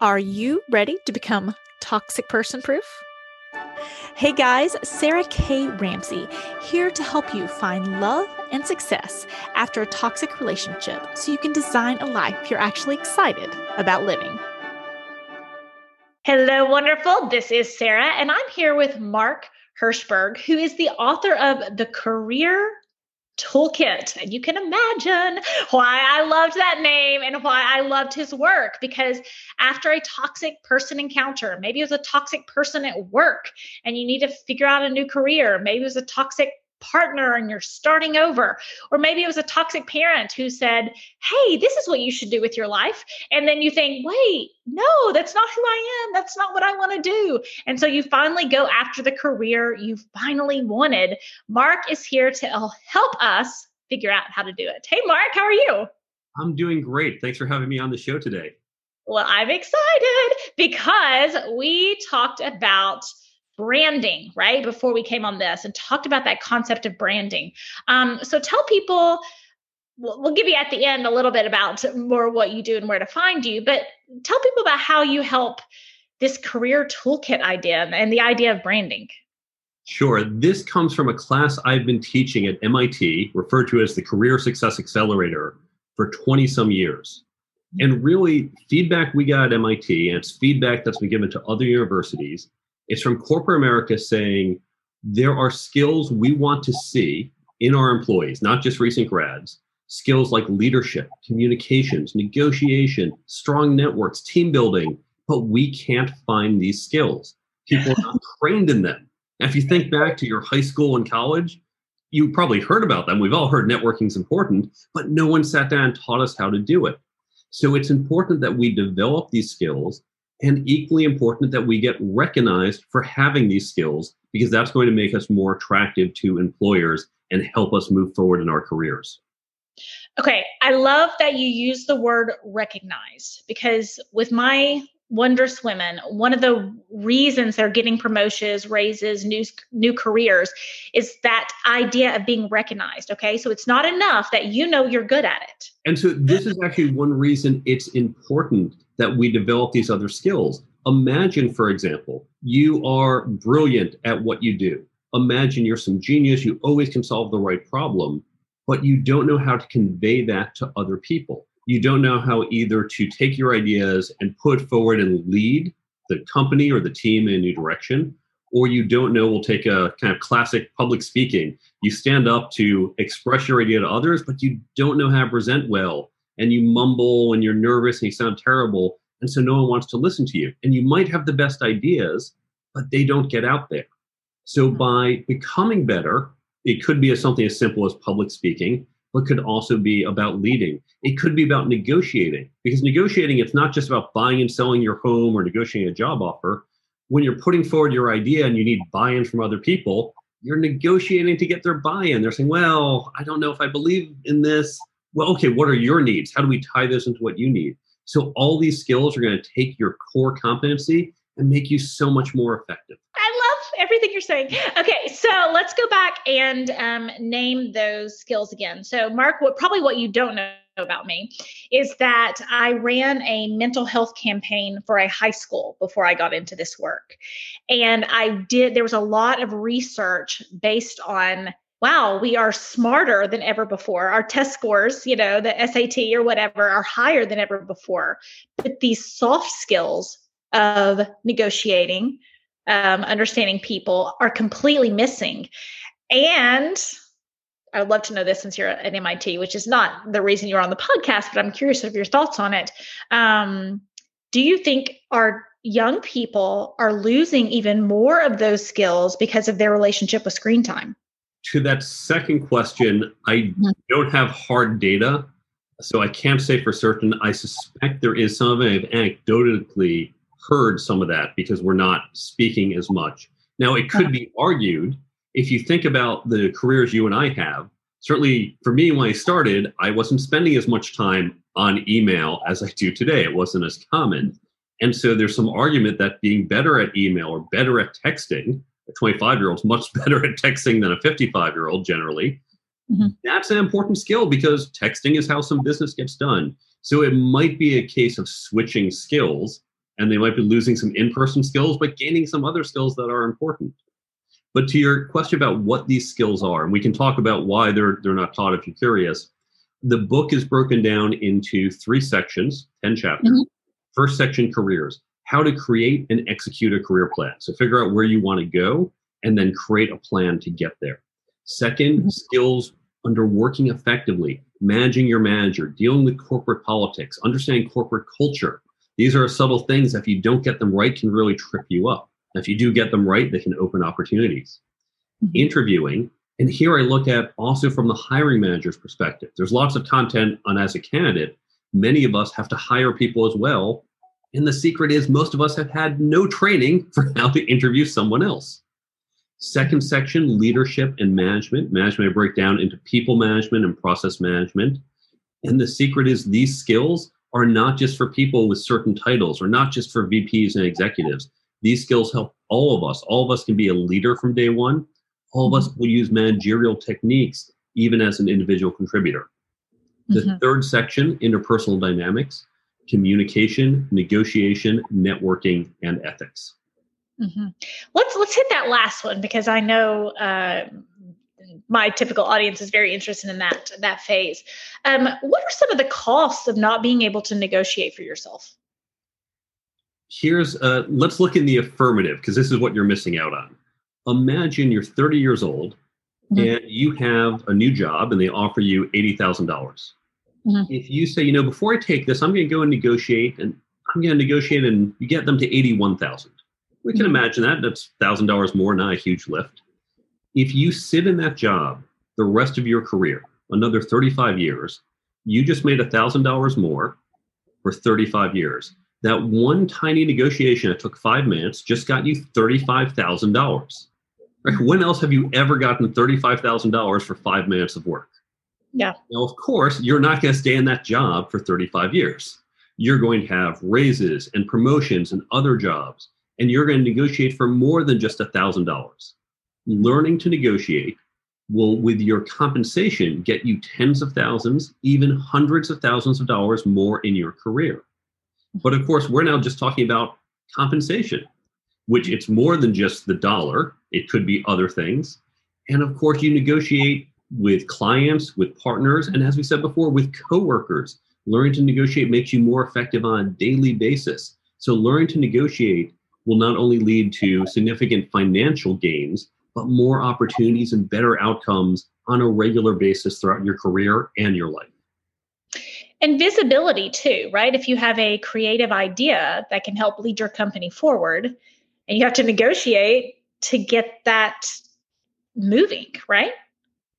Are you ready to become toxic person proof? Hey guys, Sarah K. Ramsey here to help you find love and success after a toxic relationship so you can design a life you're actually excited about living. Hello, wonderful. This is Sarah, and I'm here with Mark Hirschberg, who is the author of The Career Toolkit. And you can imagine why I loved that name and why I loved his work, because after a toxic person encounter, maybe it was a toxic person at work and you need to figure out a new career. Maybe it was a toxic partner and you're starting over, or maybe it was a toxic parent who said, hey, this is what you should do with your life. And then you think, wait, no, that's not who I am. That's not what I want to do. And so you finally go after the career you finally wanted. Mark is here to help us figure out how to do it. Hey, Mark, how are you? I'm doing great. Thanks for having me on the show today. Well, I'm excited because we talked about branding, right? Before we came on this and talked about that concept of branding. So tell people, we'll give you at the end a little bit about more what you do and where to find you, but tell people about how you help this career toolkit idea and the idea of branding. Sure. This comes from a class I've been teaching at MIT, referred to as the Career Success Accelerator, for 20 some years. And really, feedback we got at MIT, and it's feedback that's been given to other universities, it's from corporate America saying there are skills we want to see in our employees, not just recent grads, skills like leadership, communications, negotiation, strong networks, team building, but we can't find these skills. People are not trained in them. Now, if you think back to your high school and college, you probably heard about them. We've all heard networking is important, but no one sat down and taught us how to do it. So it's important that we develop these skills, and equally important that we get recognized for having these skills, because that's going to make us more attractive to employers and help us move forward in our careers. Okay. I love that you use the word recognized, because with my wondrous women, one of the reasons they're getting promotions, raises, new careers is that idea of being recognized. Okay. So it's not enough that you know you're good at it. And so this is actually one reason it's important that we develop these other skills. Imagine, for example, you are brilliant at what you do. Imagine you're some genius, you always can solve the right problem, but you don't know how to convey that to other people. You don't know how either to take your ideas and put forward and lead the company or the team in a new direction, or you don't know, we'll take a kind of classic public speaking. You stand up to express your idea to others, but you don't know how to present well. And you mumble and you're nervous and you sound terrible. And so no one wants to listen to you. And you might have the best ideas, but they don't get out there. So by becoming better, it could be something as simple as public speaking, but could also be about leading. It could be about negotiating, because negotiating, it's not just about buying and selling your home or negotiating a job offer. When you're putting forward your idea and you need buy-in from other people, you're negotiating to get their buy-in. They're saying, well, I don't know if I believe in this. Well, okay, what are your needs? How do we tie this into what you need? So all these skills are going to take your core competency and make you so much more effective. I love everything you're saying. Okay, so let's go back and name those skills again. So Mark, what you don't know about me is that I ran a mental health campaign for a high school before I got into this work. And there was a lot of research based on, wow, we are smarter than ever before. Our test scores, the SAT or whatever, are higher than ever before. But these soft skills of negotiating, understanding people are completely missing. And I would love to know this since you're at MIT, which is not the reason you're on the podcast, but I'm curious of your thoughts on it. Do you think our young people are losing even more of those skills because of their relationship with screen time? To that second question, I don't have hard data, so I can't say for certain. I suspect there is some of it. I've anecdotally heard some of that because we're not speaking as much. Now, it could be argued, if you think about the careers you and I have, certainly for me when I started, I wasn't spending as much time on email as I do today. It wasn't as common. And so there's some argument that being better at email or better at texting, a 25-year-old is much better at texting than a 55-year-old generally. Mm-hmm. That's an important skill because texting is how some business gets done. So it might be a case of switching skills and they might be losing some in-person skills, but gaining some other skills that are important. But to your question about what these skills are, and we can talk about why they're not taught if you're curious, the book is broken down into 3 sections, 10 chapters. Mm-hmm. First section, careers, how to create and execute a career plan. So figure out where you want to go and then create a plan to get there. Second, mm-hmm. skills under working effectively, managing your manager, dealing with corporate politics, understanding corporate culture. These are subtle things that if you don't get them right can really trip you up. If you do get them right, they can open opportunities. Mm-hmm. Interviewing, and here I look at also from the hiring manager's perspective. There's lots of content on as a candidate. Many of us have to hire people as well. And the secret is most of us have had no training for how to interview someone else. Second section, leadership and management. Management I break down into people management and process management. And the secret is these skills are not just for people with certain titles or not just for VPs and executives. These skills help all of us. All of us can be a leader from day one. All of us will use managerial techniques, even as an individual contributor. The mm-hmm. third section, interpersonal dynamics, communication, negotiation, networking, and ethics. Mm-hmm. Let's hit that last one, because I know my typical audience is very interested in that phase. What are some of the costs of not being able to negotiate for yourself? Here's let's look in the affirmative, because this is what you're missing out on. Imagine you're 30 years old mm-hmm. and you have a new job and they offer you $80,000. Mm-hmm. If you say, before I take this, I'm going to go and negotiate, and you get them to $81,000. We can mm-hmm. imagine that. That's $1,000 more, not a huge lift. If you sit in that job the rest of your career, another 35 years, you just made $1,000 more for 35 years. That one tiny negotiation that took 5 minutes just got you $35,000. Right? When else have you ever gotten $35,000 for 5 minutes of work? Yeah. Now, of course, you're not going to stay in that job for 35 years. You're going to have raises and promotions and other jobs, and you're going to negotiate for more than just $1,000. Learning to negotiate will, with your compensation, get you tens of thousands, even hundreds of thousands of dollars more in your career. But of course, we're now just talking about compensation, which it's more than just the dollar. It could be other things. And of course, you negotiate with clients, with partners, and as we said before, with coworkers. Learning to negotiate makes you more effective on a daily basis. So learning to negotiate will not only lead to significant financial gains, but more opportunities and better outcomes on a regular basis throughout your career and your life. And visibility too, right? If you have a creative idea that can help lead your company forward, and you have to negotiate to get that moving, right?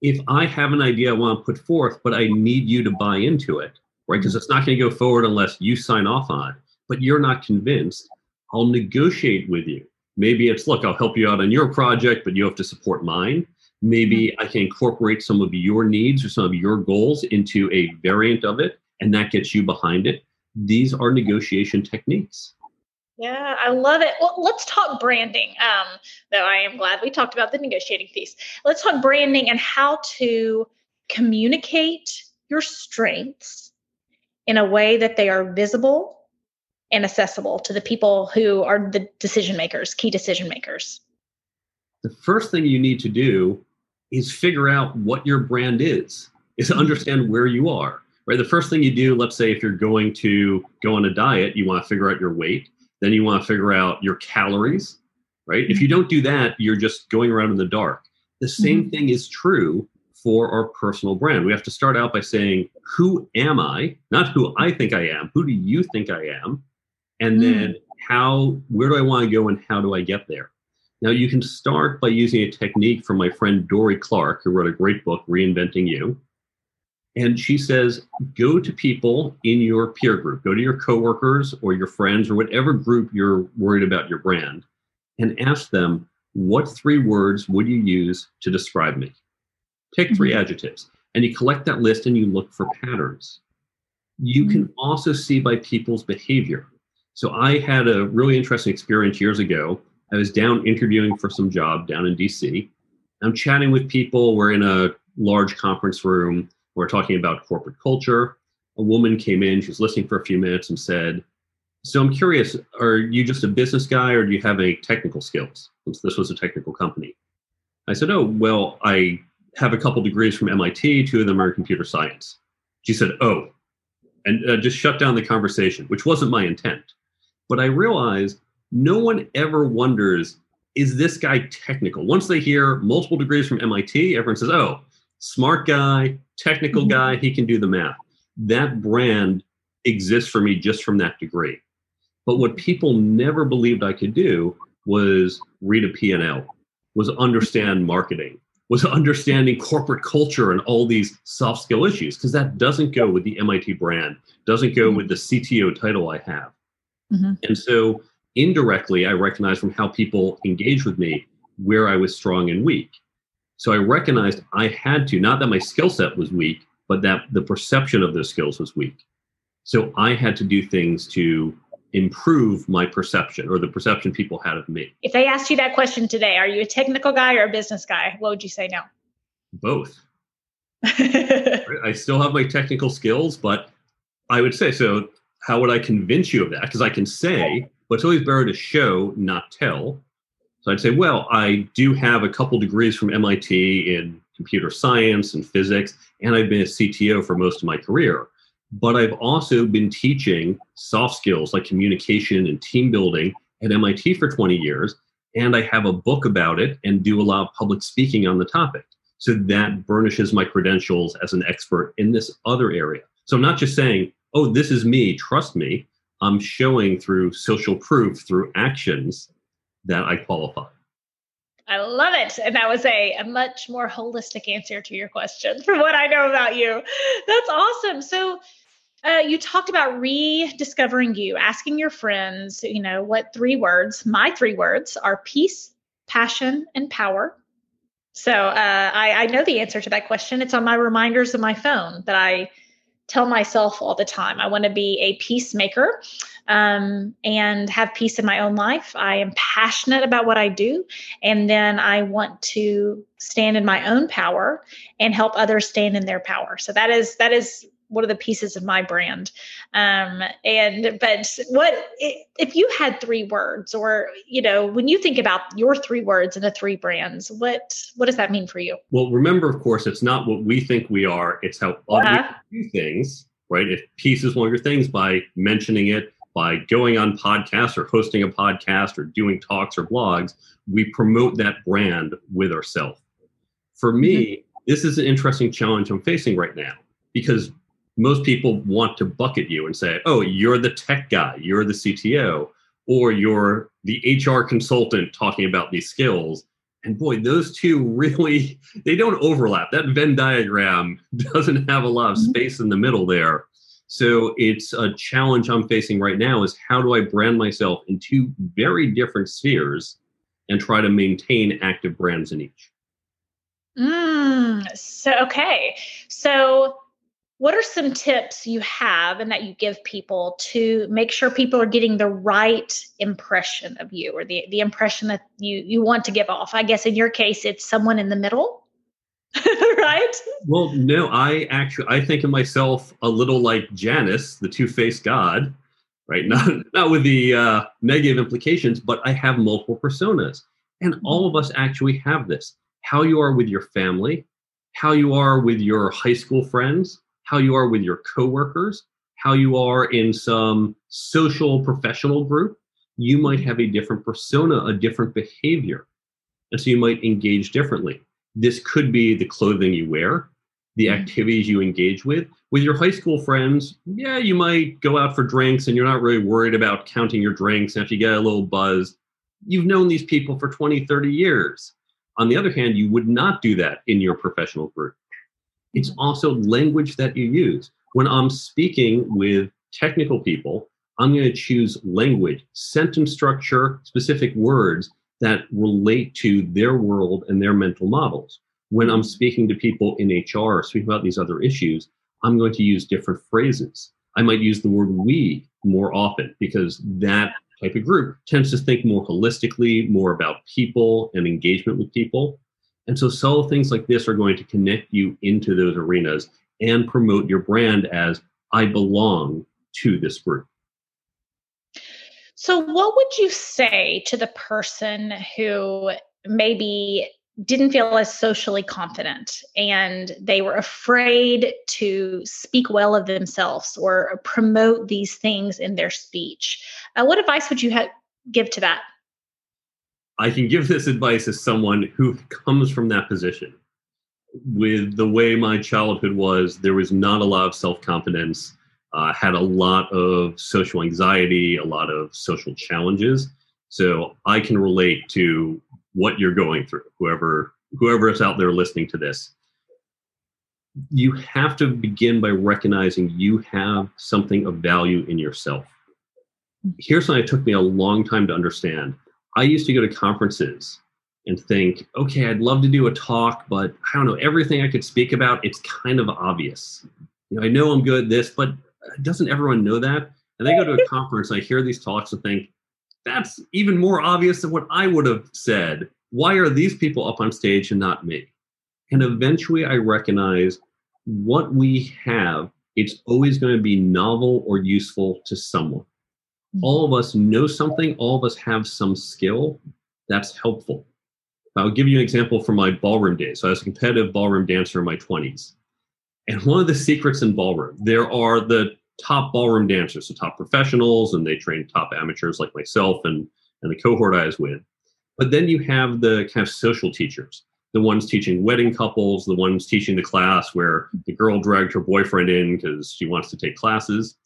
If I have an idea I want to put forth, but I need you to buy into it, right? Because it's not going to go forward unless you sign off on it, but you're not convinced, I'll negotiate with you. Maybe it's, look, I'll help you out on your project, but you have to support mine. Maybe I can incorporate some of your needs or some of your goals into a variant of it, and that gets you behind it. These are negotiation techniques. Yeah, I love it. Well, let's talk branding, though I am glad we talked about the negotiating piece. Let's talk branding and how to communicate your strengths in a way that they are visible and accessible to the people who are the decision makers, key decision makers. The first thing you need to do is figure out what your brand is understand where you are. Right. The first thing you do, let's say if you're going to go on a diet, you want to figure out your weight. Then you want to figure out your calories, right? Mm-hmm. If you don't do that, you're just going around in the dark. The same mm-hmm. thing is true for our personal brand. We have to start out by saying, who am I? Not who I think I am. Who do you think I am? And mm-hmm. then where do I want to go and how do I get there? Now, you can start by using a technique from my friend Dory Clark, who wrote a great book, Reinventing You. And she says, go to people in your peer group, go to your coworkers or your friends or whatever group you're worried about your brand, and ask them, what 3 words would you use to describe me? Pick 3 mm-hmm. adjectives, and you collect that list and you look for patterns. You mm-hmm. can also see by people's behavior. So I had a really interesting experience years ago. I was down interviewing for some job down in DC. I'm chatting with people. We're in a large conference room. We're talking about corporate culture. A woman came in, she was listening for a few minutes and said, So I'm curious, are you just a business guy or do you have any technical skills? Since this was a technical company. I said, oh, well, I have a couple degrees from MIT, 2 of them are in computer science. She said, oh, and just shut down the conversation, which wasn't my intent. But I realized no one ever wonders, is this guy technical? Once they hear multiple degrees from MIT, everyone says, oh, smart guy, technical guy, he can do the math. That brand exists for me just from that degree. But what people never believed I could do was read a P&L, was understand marketing, was understanding corporate culture and all these soft skill issues, because that doesn't go with the MIT brand, doesn't go with the CTO title I have. Mm-hmm. And so indirectly, I recognized from how people engaged with me where I was strong and weak. So I recognized I had to, not that my skill set was weak, but that the perception of those skills was weak. So I had to do things to improve my perception or the perception people had of me. If they asked you that question today, are you a technical guy or a business guy? What would you say now? Both. I still have my technical skills, but I would say, so how would I convince you of that? Because I can say, but it's always better to show, not tell. So I'd say, well, I do have a couple degrees from MIT in computer science and physics, and I've been a CTO for most of my career. But I've also been teaching soft skills like communication and team building at MIT for 20 years. And I have a book about it and do a lot of public speaking on the topic. So that burnishes my credentials as an expert in this other area. So I'm not just saying, oh, this is me, trust me. I'm showing through social proof, through actions, that I qualify. I love it. And that was a much more holistic answer to your question from what I know about you. That's awesome. So you talked about rediscovering you, asking your friends, you know, what 3 words, my 3 words are peace, passion, and power. So I know the answer to that question. It's on my reminders of my phone that I tell myself all the time. I want to be a peacemaker and have peace in my own life. I am passionate about what I do. And then I want to stand in my own power and help others stand in their power. So that is one of the pieces of my brand. But what if you had 3 words, or, you know, when you think about your 3 words and the 3 brands, what does that mean for you? Well, remember, of course, it's not what we think we are. It's how others do things, right? If peace is one of your things, by mentioning it, by going on podcasts or hosting a podcast or doing talks or blogs, we promote that brand with ourselves. For me, this is an interesting challenge I'm facing right now, because most people want to bucket you and say, oh, you're the tech guy, you're the CTO, or you're the HR consultant talking about these skills. And boy, those two really, they don't overlap. That Venn diagram doesn't have a lot of space in the middle there. So it's a challenge I'm facing right now is how do I brand myself in 2 very different spheres and try to maintain active brands in each? Okay. So what are some tips you have and that you give people to make sure people are getting the right impression of you, or the impression that you want to give off? I guess in your case, it's someone in the middle, right? Well, no, I think of myself a little like Janus, the two-faced god, right? Not with the negative implications, but I have multiple personas. And all of us actually have this. How you are with your family, how you are with your high school friends, how you are with your coworkers, how you are in some social professional group, you might have a different persona, a different behavior. And so you might engage differently. This could be the clothing you wear, the activities you engage with. With your high school friends, yeah, you might go out for drinks and you're not really worried about counting your drinks. And if you get a little buzzed, you've known these people for 20, 30 years. On the other hand, you would not do that in your professional group. It's also language that you use. When I'm speaking with technical people, I'm going to choose language, sentence structure, specific words that relate to their world and their mental models. When I'm speaking to people in HR, speaking about these other issues, I'm going to use different phrases. I might use the word we more often because that type of group tends to think more holistically, more about people and engagement with people. And so subtle things like this are going to connect you into those arenas and promote your brand as I belong to this group. So what would you say to the person who maybe didn't feel as socially confident and they were afraid to speak well of themselves or promote these things in their speech? What advice would you give to that? I can give this advice as someone who comes from that position. With the way my childhood was, there was not a lot of self-confidence. Had a lot of social anxiety, a lot of social challenges. So I can relate to what you're going through, whoever is out there listening to this. You have to begin by recognizing you have something of value in yourself. Here's something it took me a long time to understand. I used to go to conferences and think, okay, I'd love to do a talk, but I don't know, everything I could speak about, it's kind of obvious. You know, I know I'm good at this, but doesn't everyone know that? And I go to a conference and I hear these talks and think, that's even more obvious than what I would have said. Why are these people up on stage and not me? And eventually I recognize what we have, it's always going to be novel or useful to someone. All of us know something, all of us have some skill that's helpful. I'll give you an example from my ballroom days. So I was a competitive ballroom dancer in my 20s. And one of the secrets in ballroom, there are the top ballroom dancers, the top professionals, and they train top amateurs like myself and the cohort I was with. But then you have the kind of social teachers, the ones teaching wedding couples, the ones teaching the class where the girl dragged her boyfriend in because she wants to take classes.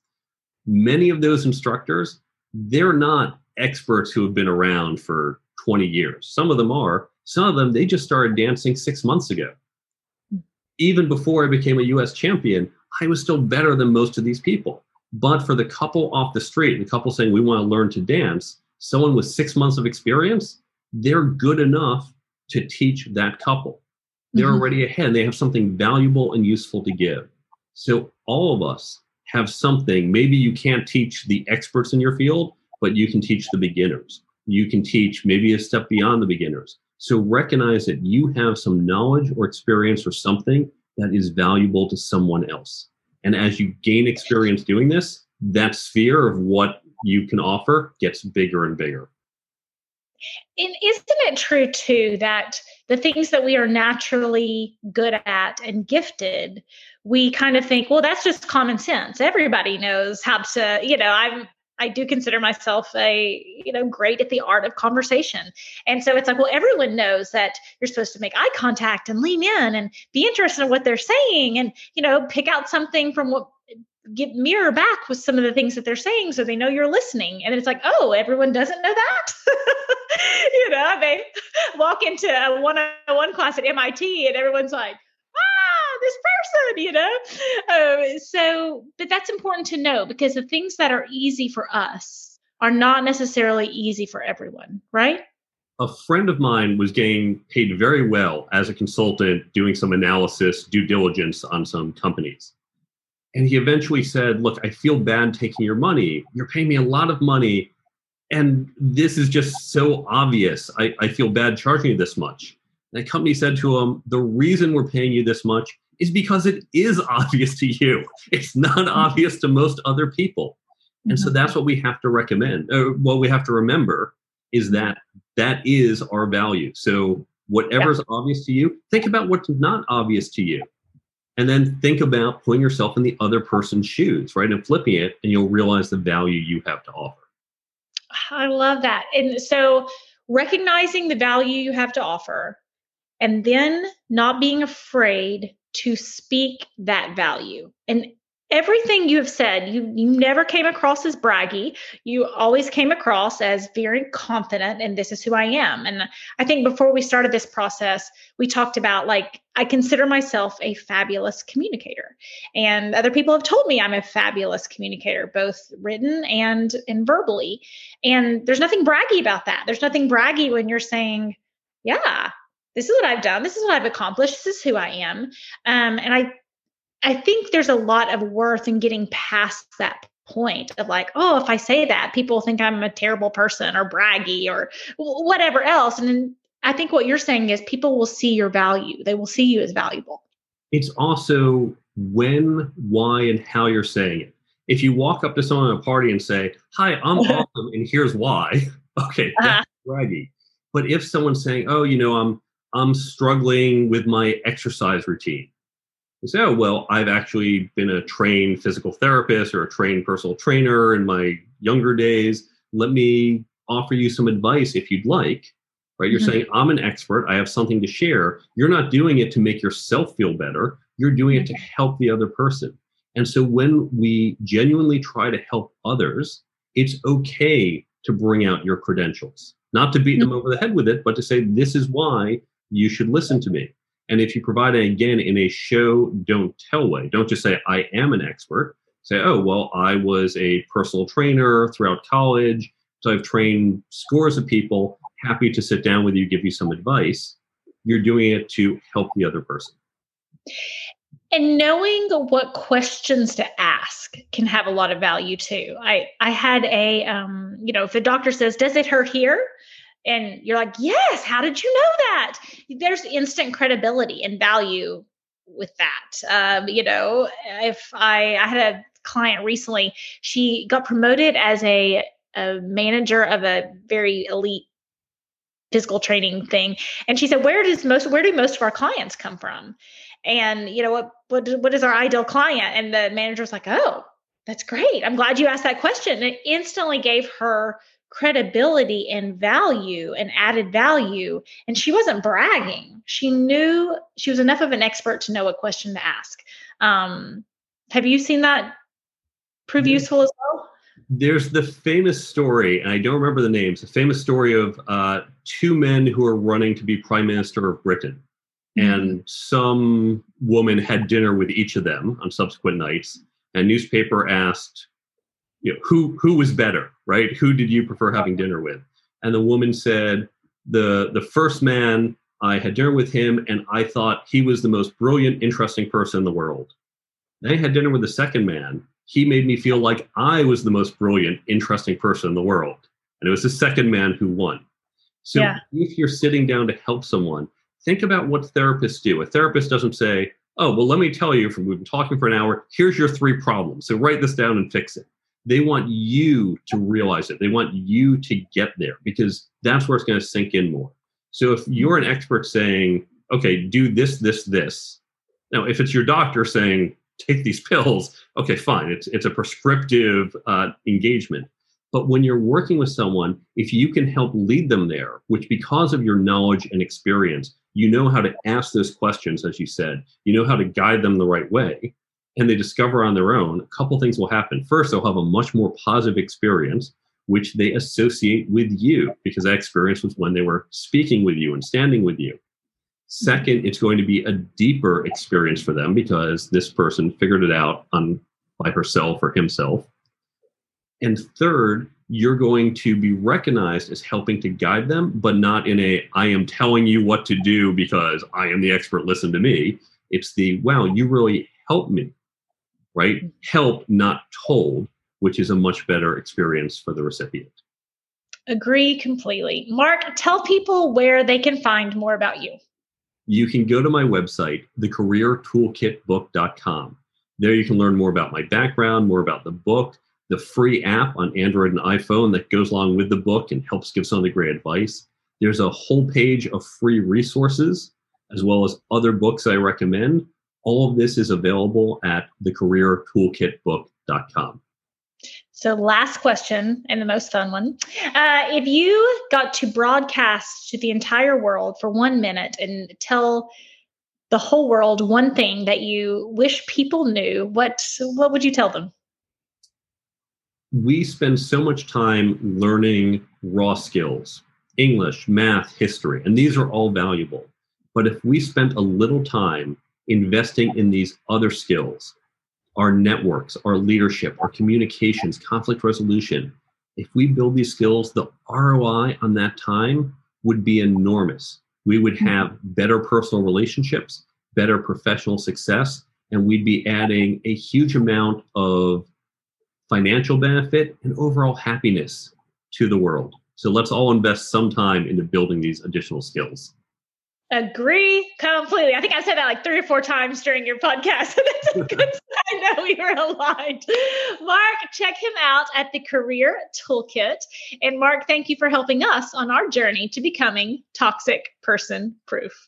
Many of those instructors, they're not experts who have been around for 20 years. Some of them are. Some of them, they just started dancing 6 months ago. Even before I became a U.S. champion, I was still better than most of these people. But for the couple off the street, the couple saying, we want to learn to dance, someone with 6 months of experience, they're good enough to teach that couple. They're already ahead. They have something valuable and useful to give. So all of us have something. Maybe you can't teach the experts in your field, but you can teach the beginners. You can teach maybe a step beyond the beginners. So recognize that you have some knowledge or experience or something that is valuable to someone else. And as you gain experience doing this, that sphere of what you can offer gets bigger and bigger. And isn't it true, too, that the things that we are naturally good at and gifted, we kind of think, well, that's just common sense. Everybody knows how to, you know, I do consider myself great at the art of conversation. And so it's like, well, everyone knows that you're supposed to make eye contact and lean in and be interested in what they're saying and, you know, pick out something from what, give mirror back with some of the things that they're saying so they know you're listening. And it's like, oh, everyone doesn't know that. You know, they walk into a one-on-one class at MIT and everyone's like, this person, you know? But that's important to know because the things that are easy for us are not necessarily easy for everyone, right? A friend of mine was getting paid very well as a consultant, doing some analysis, due diligence on some companies. And he eventually said, look, I feel bad taking your money. You're paying me a lot of money. And this is just so obvious. I feel bad charging you this much. And the company said to him, the reason we're paying you this much is because it is obvious to you. It's not obvious to most other people. And so that's what we have to what we have to remember is that is our value. So whatever's obvious to you, think about what's not obvious to you. And then think about putting yourself in the other person's shoes, right? And flipping it, and you'll realize the value you have to offer. I love that. And so recognizing the value you have to offer, and then not being afraid to speak that value. And everything you have said, you never came across as braggy. You always came across as very confident, and this is who I am. And I think before we started this process, we talked about, like, I consider myself a fabulous communicator. And other people have told me I'm a fabulous communicator, both written and verbally. And there's nothing braggy about that. There's nothing braggy when you're saying, yeah, this is what I've done. This is what I've accomplished. This is who I am. And I think there's a lot of worth in getting past that point of like, oh, if I say that, people think I'm a terrible person or braggy or whatever else. And then I think what you're saying is people will see your value. They will see you as valuable. It's also when, why, and how you're saying it. If you walk up to someone at a party and say, hi, I'm awesome and here's why. Okay, that's braggy. But if someone's saying, oh, you know, I'm struggling with my exercise routine. You say, oh, well, I've actually been a trained physical therapist or a trained personal trainer in my younger days. Let me offer you some advice if you'd like, right? You're saying, I'm an expert. I have something to share. You're not doing it to make yourself feel better. You're doing it to help the other person. And so when we genuinely try to help others, it's okay to bring out your credentials, not to beat them over the head with it, but to say, this is why you should listen to me. And if you provide it, again, in a show, don't tell way, don't just say, I am an expert. Say, oh, well, I was a personal trainer throughout college, so I've trained scores of people, happy to sit down with you, give you some advice. You're doing it to help the other person. And knowing what questions to ask can have a lot of value too. I had a, you know, if a doctor says, does it hurt here? And you're like, yes, how did you know that? There's instant credibility and value with that. You know, if I had a client recently, she got promoted as a manager of a very elite physical training thing. And she said, where do most of our clients come from? And you know, what is our ideal client? And the manager's like, oh, that's great. I'm glad you asked that question. And it instantly gave her credibility and value and added value. And she wasn't bragging. She knew she was enough of an expert to know what question to ask. Have you seen that prove useful as well? There's the famous story, and I don't remember the names, the famous story of two men who are running to be Prime Minister of Britain. And some woman had dinner with each of them on subsequent nights. And newspaper asked, you know, who was better, right? Who did you prefer having dinner with? And the woman said, the first man, I had dinner with him, and I thought he was the most brilliant, interesting person in the world. Then I had dinner with the second man. He made me feel like I was the most brilliant, interesting person in the world. And it was the second man who won. So if you're sitting down to help someone, think about what therapists do. A therapist doesn't say, oh, well, let me tell you, we've been talking for an hour, here's your three problems. So write this down and fix it. They want you to realize it. They want you to get there because that's where it's going to sink in more. So if you're an expert saying, okay, do this, this, this. Now, if it's your doctor saying, take these pills, okay, fine. It's a prescriptive engagement. But when you're working with someone, if you can help lead them there, which because of your knowledge and experience, you know how to ask those questions, as you said, you know how to guide them the right way, and they discover on their own, a couple things will happen. First, they'll have a much more positive experience, which they associate with you because that experience was when they were speaking with you and standing with you. Second, it's going to be a deeper experience for them because this person figured it out by herself or himself. And third, you're going to be recognized as helping to guide them, but not in a, I am telling you what to do because I am the expert, listen to me. It's the, wow, you really helped me, right? Help, not told, which is a much better experience for the recipient. Agree completely. Mark, tell people where they can find more about you. You can go to my website, thecareertoolkitbook.com. There you can learn more about my background, more about the book, the free app on Android and iPhone that goes along with the book and helps give some of the great advice. There's a whole page of free resources, as well as other books I recommend. All of this is available at thecareertoolkitbook.com. So last question, and the most fun one. If you got to broadcast to the entire world for 1 minute and tell the whole world one thing that you wish people knew, what would you tell them? We spend so much time learning raw skills, English, math, history, and these are all valuable. But if we spent a little time investing in these other skills, our networks, our leadership, our communications, conflict resolution, if we build these skills, the ROI on that time would be enormous. We would have better personal relationships, better professional success, and we'd be adding a huge amount of financial benefit, and overall happiness to the world. So let's all invest some time into building these additional skills. Agree completely. I think I said that like 3 or 4 times during your podcast. That's a good sign that we were aligned. Mark, check him out at the Career Toolkit. And Mark, thank you for helping us on our journey to becoming toxic person proof.